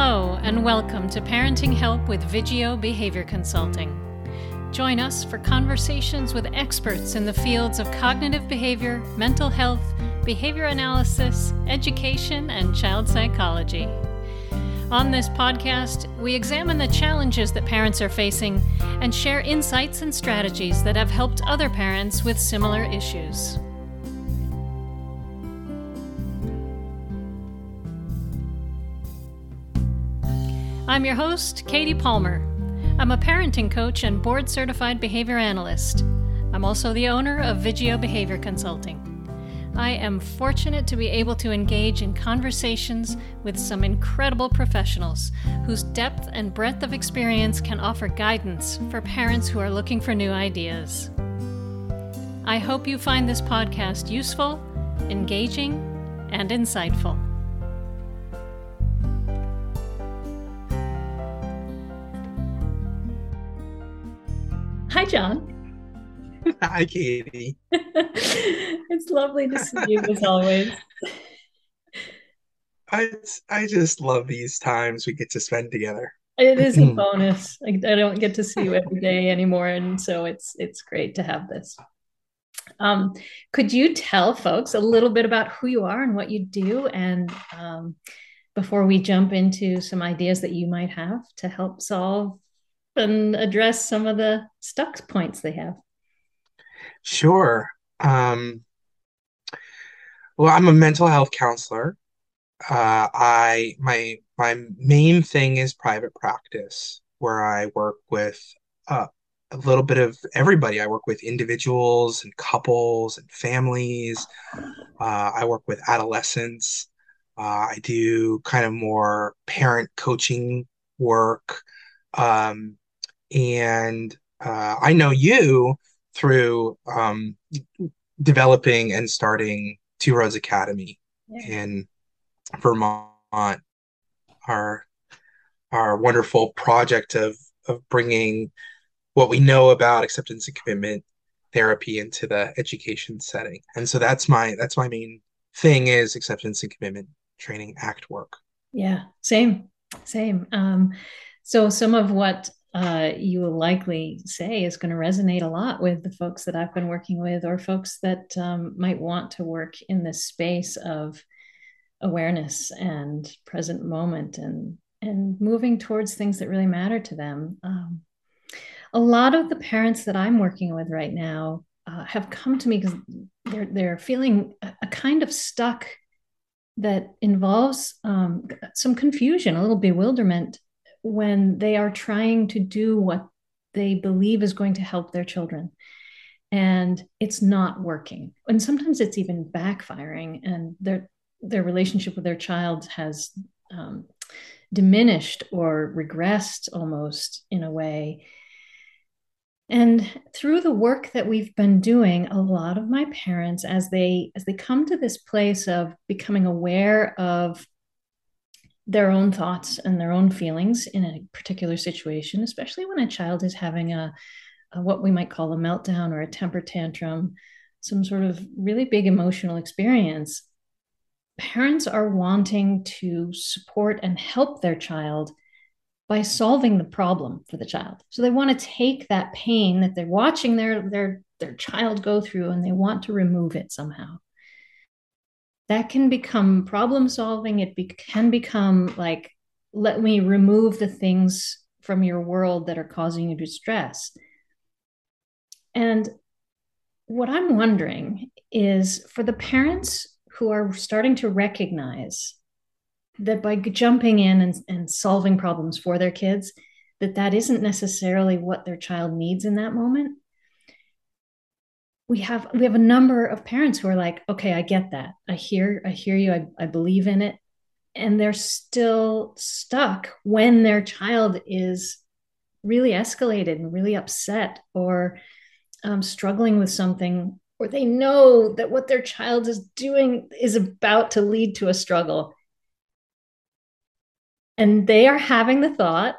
Hello and welcome to Parenting Help with Vigio Behavior Consulting. Join us for conversations with experts in the fields of cognitive behavior, mental health, behavior analysis, education, and child psychology. On this podcast, we examine the challenges that parents are facing and share insights and strategies that have helped other parents with similar issues. I'm your host, Katie Palmer. I'm a parenting coach and board-certified behavior analyst. I'm also the owner of Vigio Behavior Consulting. I am fortunate to be able to engage in conversations with some incredible professionals whose depth and breadth of experience can offer guidance for parents who are looking for new ideas. I hope you find this podcast useful, engaging, and insightful. Hi, John. Hi, Katie. It's lovely to see you as always. I just love these times we get to spend together. It is a bonus. I don't get to see you every day anymore, and so it's great to have this. Could you tell folks a little bit about who you are and what you do, and before we jump into some ideas that you might have to help solve and address some of the stuck points they have? Sure. Well, I'm a mental health counselor. My main thing is private practice, where I work with a little bit of everybody. I work with individuals and couples and families. I work with adolescents. I do kind of more parent coaching work. And I know you through developing and starting Two Roads Academy in Vermont, our wonderful project of bringing what we know about acceptance and commitment therapy into the education setting. And so that's my main thing is acceptance and commitment training ACT work. Yeah, same. So some of what you will likely say is going to resonate a lot with the folks that I've been working with, or folks that might want to work in this space of awareness and present moment and moving towards things that really matter to them. A lot of the parents that I'm working with right now have come to me because they're feeling a kind of stuck that involves some confusion, a little bewilderment, when they are trying to do what they believe is going to help their children, and it's not working. And sometimes it's even backfiring, and their relationship with their child has diminished or regressed almost in a way. And through the work that we've been doing, a lot of my parents, as they come to this place of becoming aware of their own thoughts and their own feelings in a particular situation, especially when a child is having a what we might call a meltdown or a temper tantrum, some sort of really big emotional experience, parents are wanting to support and help their child by solving the problem for the child. So they want to take that pain that they're watching their child go through, and they want to remove it somehow. That can become problem solving. It can become like, let me remove the things from your world that are causing you distress. And what I'm wondering is, for the parents who are starting to recognize that by jumping in and solving problems for their kids, that isn't necessarily what their child needs in that moment. We have a number of parents who are like, okay, I get that. I hear you. I believe in it. And they're still stuck when their child is really escalated and really upset, or struggling with something, or they know that what their child is doing is about to lead to a struggle. And they are having the thought,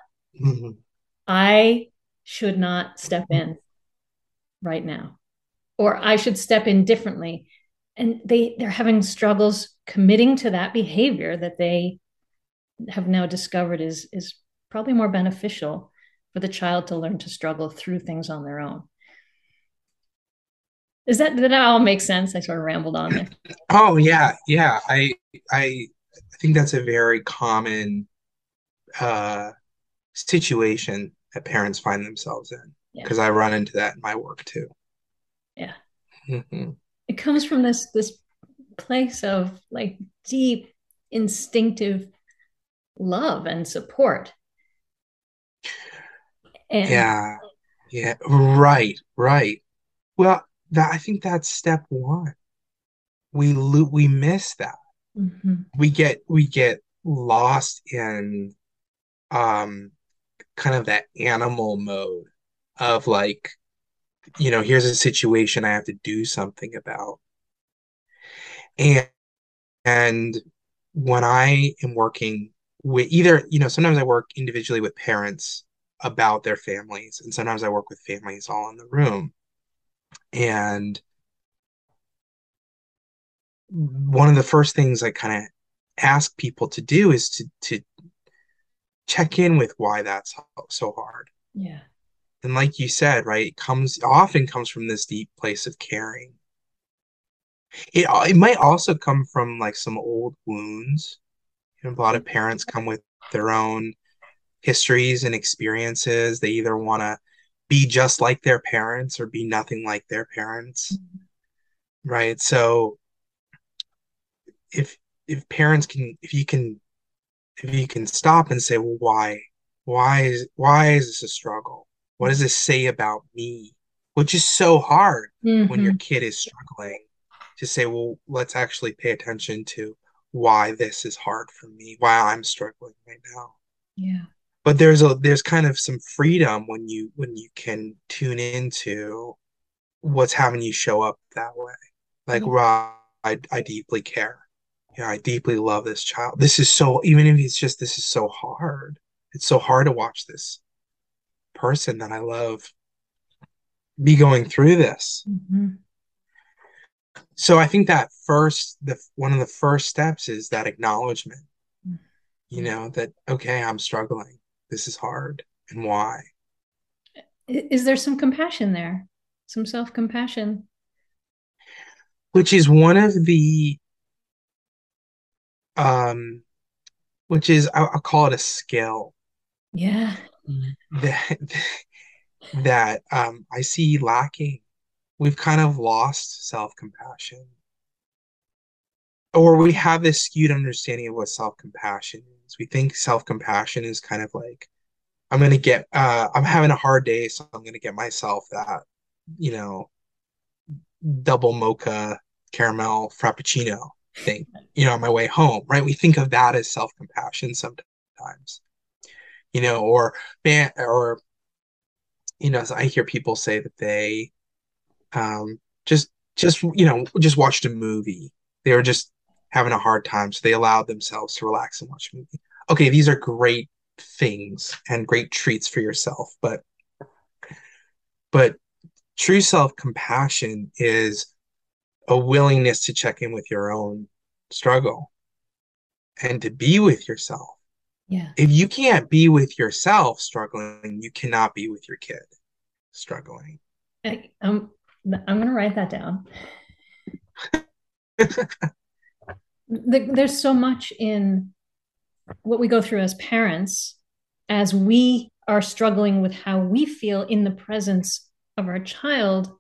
I should not step in right now, or I should step in differently. And they're having struggles committing to that behavior that they have now discovered is probably more beneficial for the child to learn to struggle through things on their own. Did that all make sense? I sort of rambled on there. Oh yeah. Yeah. I think that's a very common situation that parents find themselves in, because I run into that in my work too. Yeah. Mm-hmm. It comes from this place of like deep instinctive love and support. And yeah. Right. Well, I think that's step one. We miss that. Mm-hmm. We get lost in kind of that animal mode of like, you know, here's a situation I have to do something about. And when I am working with either, you know, sometimes I work individually with parents about their families, and sometimes I work with families all in the room. And one of the first things I kind of ask people to do is to check in with why that's so hard. Yeah. And like you said, right, it often comes from this deep place of caring. It might also come from like some old wounds. You know, a lot of parents come with their own histories and experiences. They either want to be just like their parents or be nothing like their parents. Mm-hmm. Right. So if you can stop and say, well, why is this a struggle? What does this say about me? Which is so hard mm-hmm. when your kid is struggling, to say, well, let's actually pay attention to why this is hard for me, why I'm struggling right now. Yeah. But there's kind of some freedom when you can tune into what's having you show up that way. Like, mm-hmm. Well, I deeply care. Yeah, I deeply love this child. This is so hard. It's so hard to watch this person that I love be going through this. Mm-hmm. So I think that one of the first steps is that acknowledgement, mm-hmm. you know, that, okay, I'm struggling. This is hard, and why? Is there some compassion there? Some self-compassion? Which is I'll call it a skill. Yeah. That I see lacking. We've kind of lost self-compassion. Or we have this skewed understanding of what self-compassion is. We think self-compassion is kind of like, I'm having a hard day, so I'm going to get myself that, you know, double mocha caramel frappuccino thing, you know, on my way home, right? We think of that as self-compassion sometimes, you know, or, you know, so I hear people say that they just watched a movie. They were just having a hard time, so they allowed themselves to relax and watch a movie. Okay, these are great things and great treats for yourself, but true self-compassion is a willingness to check in with your own struggle and to be with yourself. Yeah. If you can't be with yourself struggling, you cannot be with your kid struggling. I'm going to write that down. There's so much in what we go through as parents as we are struggling with how we feel in the presence of our child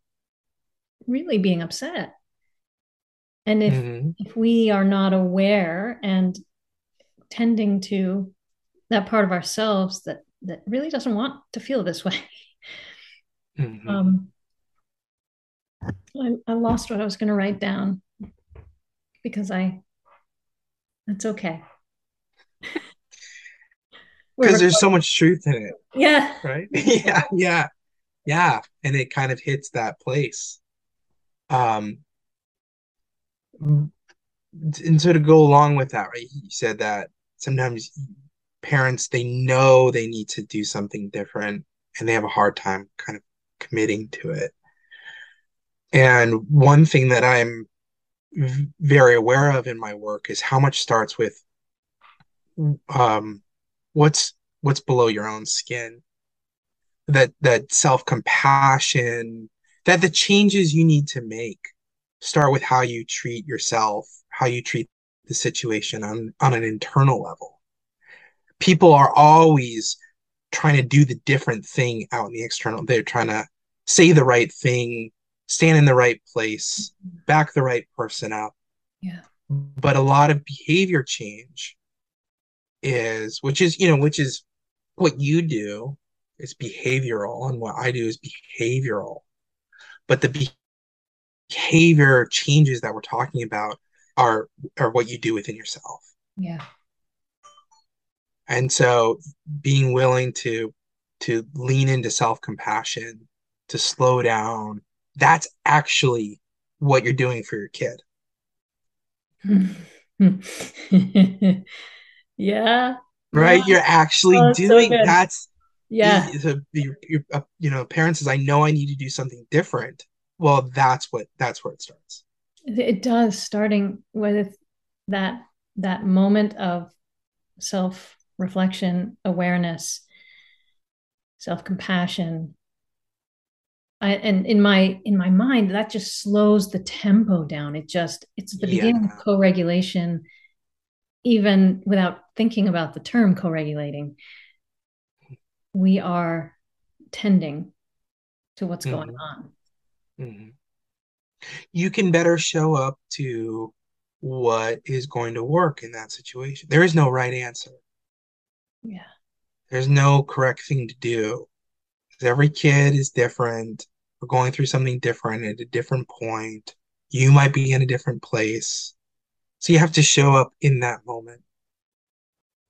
really being upset. And if we are not aware and tending to that part of ourselves that really doesn't want to feel this way. Mm-hmm. I lost what I was going to write down. Because that's okay. Because there's so much truth in it. Yeah. Right? Yeah. And it kind of hits that place. And so to go along with that, right? You said that sometimes parents, they know they need to do something different and they have a hard time kind of committing to it. And one thing that I'm very aware of in my work is how much starts with what's below your own skin, that self-compassion, that the changes you need to make start with how you treat yourself, how you treat the situation on an internal level. People are always trying to do the different thing out in the external. They're trying to say the right thing, stand in the right place, back the right person up. Yeah. But a lot of behavior change is what you do is behavioral, and what I do is behavioral. But the behavior changes that we're talking about are what you do within yourself. Yeah. And so being willing to lean into self-compassion, to slow down, that's actually what you're doing for your kid. Yeah. Right. Yeah. You're actually doing so that's. Yeah. Parents says, I know I need to do something different. Well, that's where it starts. It does, starting with that moment of self-reflection, awareness, self-compassion. And in my mind, that just slows the tempo down. It's the beginning of co-regulation, even without thinking about the term co-regulating. We are tending to what's going on. Mm-hmm. You can better show up to what is going to work in that situation. There is no right answer. Yeah. There's no correct thing to do. Every kid is different. We're going through something different at a different point. You might be in a different place. So you have to show up in that moment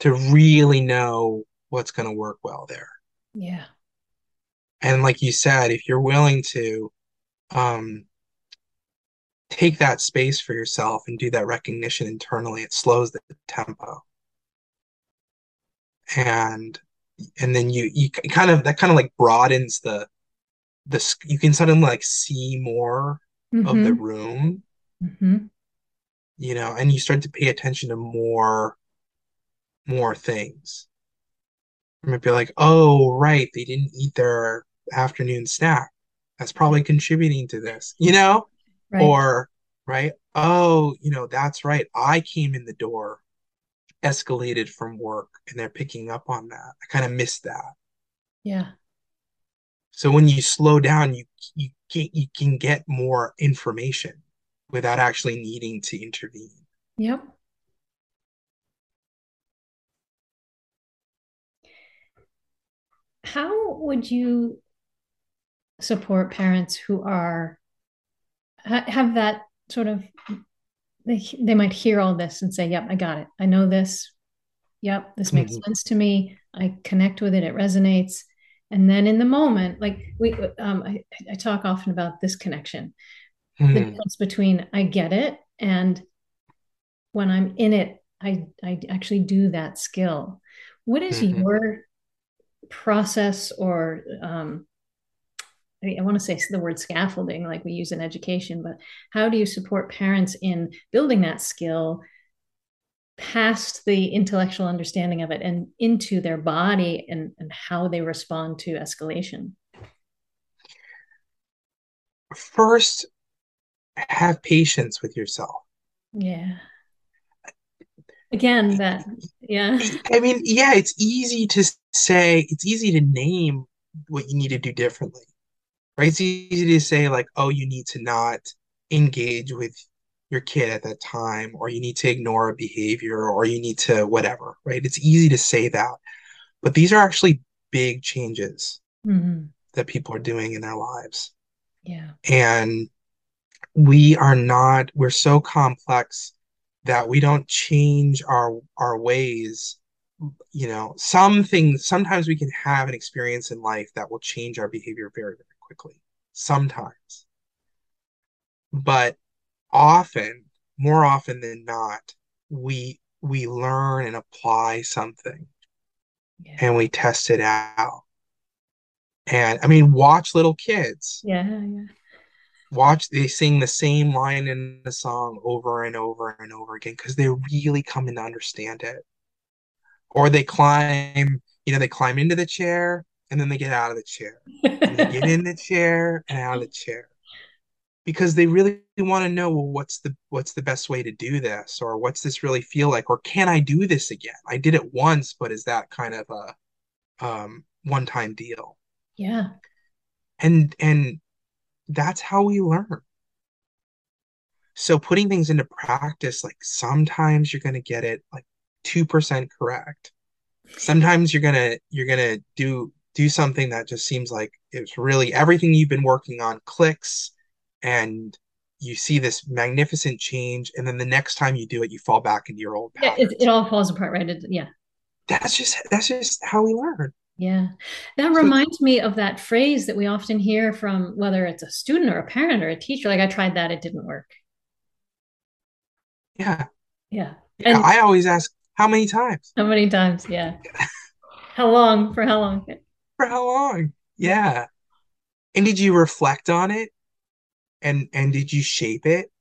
to really know what's going to work well there. Yeah. And like you said, if you're willing to take that space for yourself and do that recognition internally, it slows the tempo. And then you kind of broadens the you can suddenly see more of the room, and you start to pay attention to more things. You might be like, oh, right, they didn't eat their afternoon snack. That's probably contributing to this, right. Or right. Oh, that's right. I came in the door, escalated from work, and they're picking up on that. I kind of missed that. Yeah. So when you slow down, you can get more information without actually needing to intervene. Yep. How would you support parents who have that sort of, they might hear all this and say, yep, I got it. I know this. Yep. This makes sense to me. I connect with it. It resonates. And then in the moment, like I talk often about this connection, the difference between I get it and when I'm in it, I actually do that skill. What is your process or, I want to say the word scaffolding, like we use in education, but how do you support parents in building that skill past the intellectual understanding of it and into their body and how they respond to escalation? First, have patience with yourself. Yeah. Again, it's easy to name what you need to do differently. Right? It's easy to say like, oh, you need to not engage with your kid at that time, or you need to ignore a behavior, or you need to whatever, right? It's easy to say that. But these are actually big changes that people are doing in their lives. Yeah. And we're so complex that we don't change our ways. Some things, sometimes we can have an experience in life that will change our behavior very, very quickly, sometimes, but often, more often than not, we learn and apply something, and we test it out. And I mean, watch little kids. Yeah. They sing the same line in the song over and over and over again because they really come in to understand it. Or they climb into the chair and then they get out of the chair. And they get in the chair and out of the chair. Because they really want to know, well, what's the best way to do this? Or what's this really feel like? Or can I do this again? I did it once, but is that kind of a one-time deal? Yeah. And that's how we learn. So putting things into practice, like sometimes you're going to get it like 2% correct. Sometimes you're going to do something that just seems like it's really everything you've been working on clicks and you see this magnificent change. And then the next time you do it, you fall back into your old pattern. Yeah, it all falls apart, right? Yeah. That's just how we learn. Yeah. That reminds me of that phrase that we often hear from, whether it's a student or a parent or a teacher, like, I tried that, it didn't work. Yeah. Yeah. And I always ask, how many times? How many times? Yeah. How long? For how long? For how long? Yeah. And did you reflect on it? And did you shape it?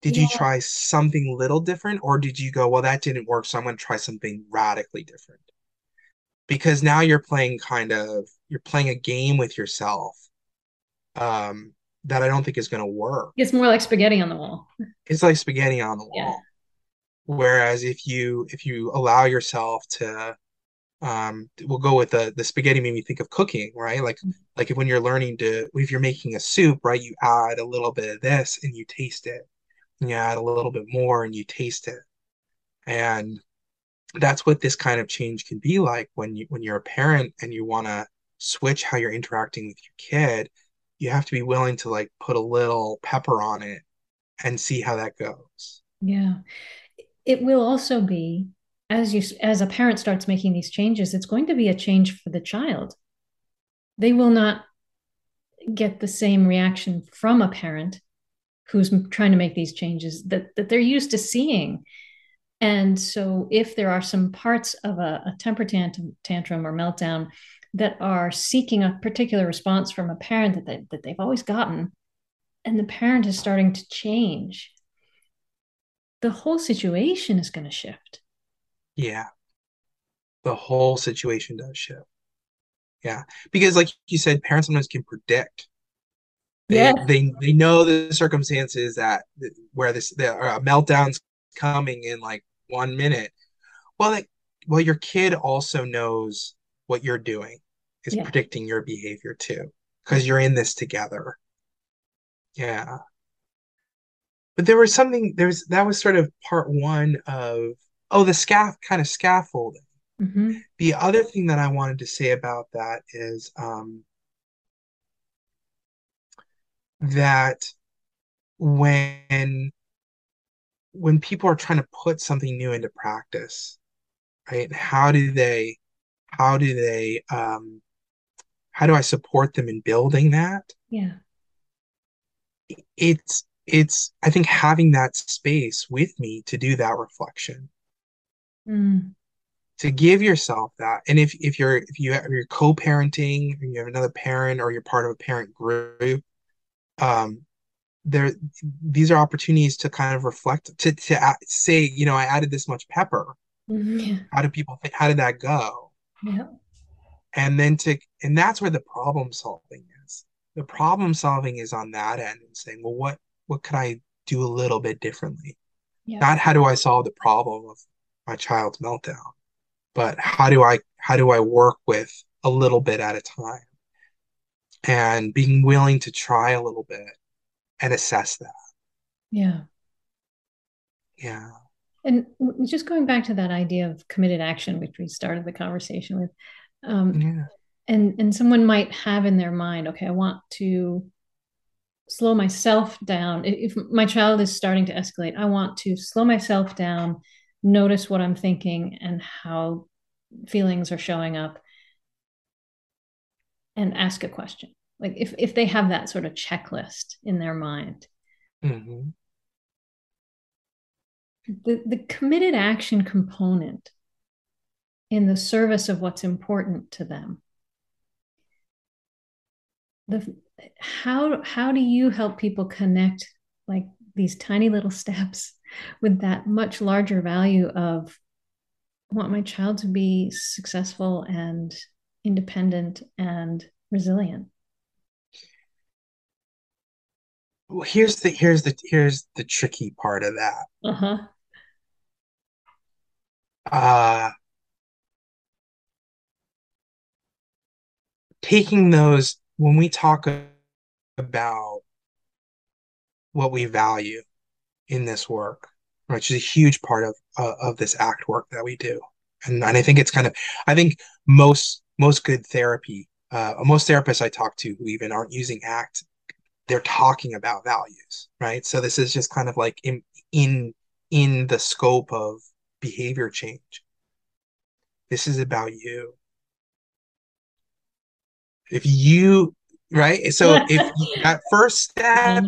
Did you try something little different? Or did you go, well, that didn't work, so I'm going to try something radically different? Because now you're playing a game with yourself that I don't think is going to work. It's more like spaghetti on the wall. It's like spaghetti on the wall. Yeah. Whereas if you allow yourself to, we'll go with the spaghetti made me think of cooking, right? Like if, when you're learning to, if you're making a soup, right, you add a little bit of this and you taste it. And you add a little bit more and you taste it. And that's what this kind of change can be like when you're a parent and you want to switch how you're interacting with your kid. You have to be willing to like put a little pepper on it and see how that goes. Yeah. It will also be, as a parent starts making these changes, it's going to be a change for the child. They will not get the same reaction from a parent who's trying to make these changes that they're used to seeing. And so if there are some parts of a temper tantrum or meltdown that are seeking a particular response from a parent that they've always gotten, and the parent is starting to change, the whole situation is going to shift. Yeah. The whole situation does shift. Yeah. Because like you said, parents sometimes can predict. They know the circumstances where a meltdown's coming in like 1 minute. Well, your kid also knows what you're doing is predicting your behavior too, because you're in this together. Yeah. But there was something, that was sort of part one of, the scaffolding. Mm-hmm. The other thing that I wanted to say about that is that when people are trying to put something new into practice, right? How do I support them in building that? Yeah. It's I think having that space with me to do that reflection, to give yourself that. And if you're co-parenting and you have another parent or you're part of a parent group, these are opportunities to kind of reflect, to say, I added this much pepper. Yeah. How do people think? How did that go? Yeah. And that's where the problem solving is. The problem solving is on that end and saying, well, what could I do a little bit differently? Yeah. Not how do I solve the problem of my child's meltdown, but how do I work with a little bit at a time, and being willing to try a little bit and assess that. Yeah. Yeah. And just going back to that idea of committed action, which we started the conversation with, and someone might have in their mind, okay, I want to slow myself down. If my child is starting to escalate, I want to slow myself down, notice what I'm thinking and how feelings are showing up, and ask a question. Like if they have that sort of checklist in their mind, mm-hmm. The committed action component in the service of what's important to them, how do you help people connect like these tiny little steps with that much larger value of want my child to be successful and independent and resilient? Well, here's the tricky part of that. Taking those, when we talk about what we value in this work, which is a huge part of this ACT work that we do, and I think it's kind of, I think most good therapy, most therapists I talk to who even aren't using ACT, they're talking about values, right? So this is just kind of like in the scope of behavior change. This is about you. If you, right? So if that first step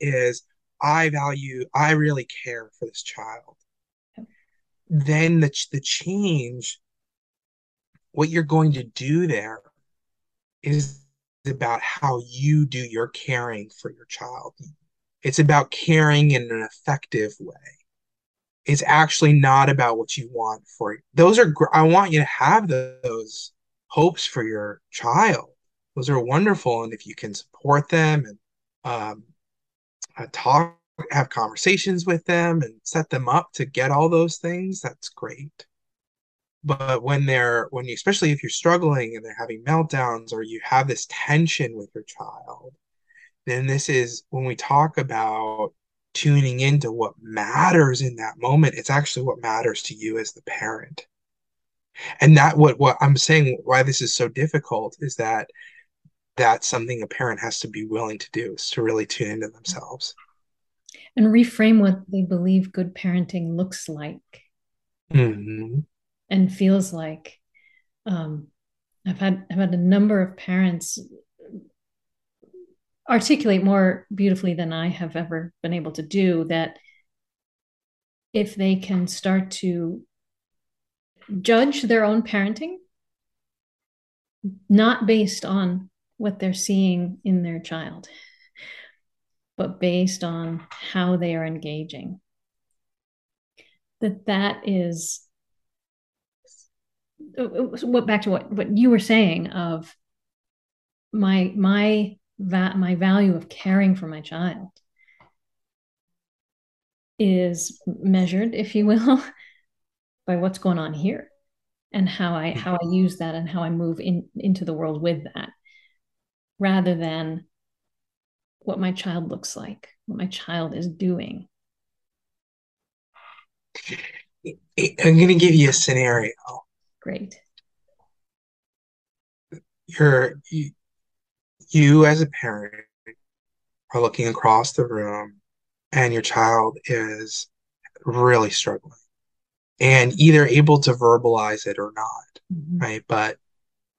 is, I value, I really care for this child, then the change, what you're going to do there is about how you do your caring for your child. It's about caring in an effective way. It's actually not about what you want for you. Those are, I want you to have those hopes for your child. Those are wonderful. And if you can support them and talk, have conversations with them and set them up to get all those things, that's great. But when you, especially if you're struggling and they're having meltdowns or you have this tension with your child, then this is when we talk about tuning into what matters in that moment. It's actually what matters to you as the parent. And that what I'm saying, why this is so difficult, is that that's something a parent has to be willing to do, is to really tune into themselves. And reframe what they believe good parenting looks like. Mm-hmm. And feels like. I've had a number of parents articulate more beautifully than I have ever been able to do that if they can start to judge their own parenting, not based on what they're seeing in their child, but based on how they are engaging, that is back to what you were saying of my value of caring for my child is measured, if you will, by what's going on here and how I use that and how I move into the world with that, rather than what my child looks like, what my child is doing. I'm going to give you a scenario. Great. You as a parent are looking across the room and your child is really struggling and either able to verbalize it or not, mm-hmm. right?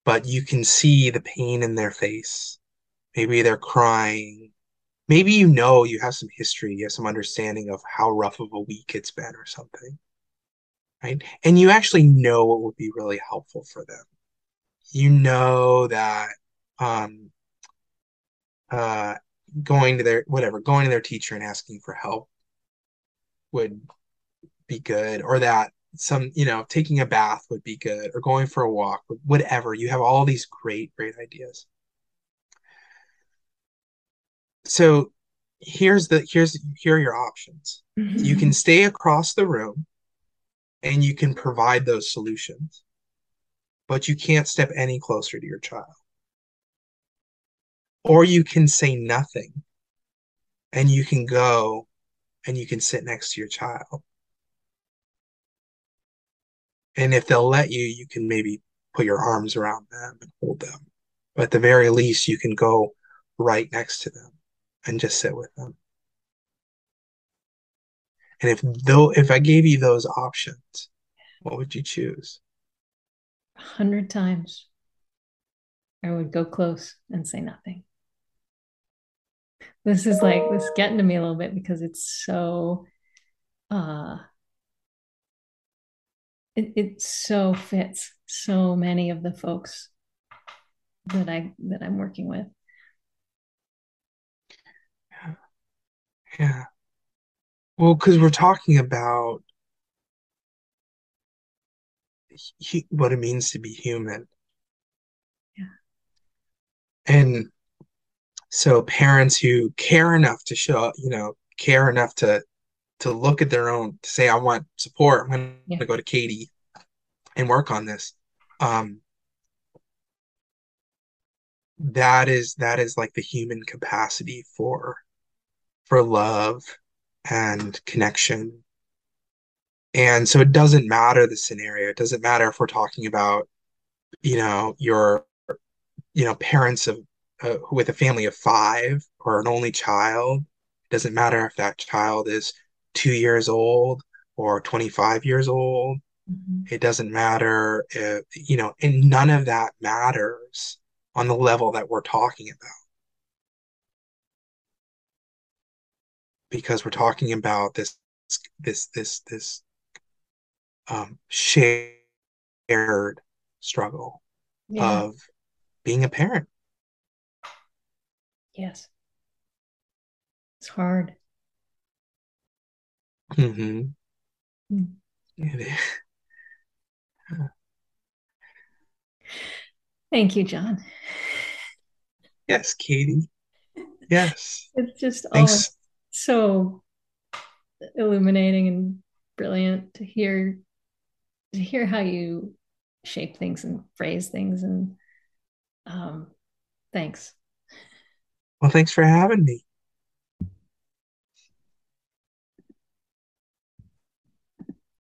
But you can see the pain in their face. Maybe they're crying. Maybe you have some history, you have some understanding of how rough of a week it's been or something. Right? And you actually know what would be really helpful for them. You know that going to their teacher and asking for help would be good, or that taking a bath would be good, or going for a walk, whatever. You have all these great ideas. So here are your options. Mm-hmm. You can stay across the room and you can provide those solutions, but you can't step any closer to your child. Or you can say nothing, and you can go and you can sit next to your child. And if they'll let you, you can maybe put your arms around them and hold them. But at the very least, you can go right next to them and just sit with them. And if I gave you those options, what would you choose? 100 times, I would go close and say nothing. This is getting to me a little bit because it's so, it so fits so many of the folks that I'm working with. Yeah. Well, because we're talking about what it means to be human. Yeah. And so parents who care enough to show, you know, care enough to look at their own, to say, I want support. I'm going to go to Katie and work on this. That is like the human capacity for love and connection. And so it doesn't matter the scenario. It doesn't matter if we're talking about, you know, your, you know, parents of with a family of 5 or an only child. It doesn't matter if that child is 2 years old or 25 years old. Mm-hmm. It doesn't matter if, you know, and none of that matters on the level that we're talking about. Because we're talking about this shared struggle of being a parent. Yes. It's hard. Mm-hmm. Mm. It is. Yeah. Thank you, John. Yes, Katie. Yes. It's just always so illuminating and brilliant to hear how you shape things and phrase things, and thanks. Well, thanks for having me.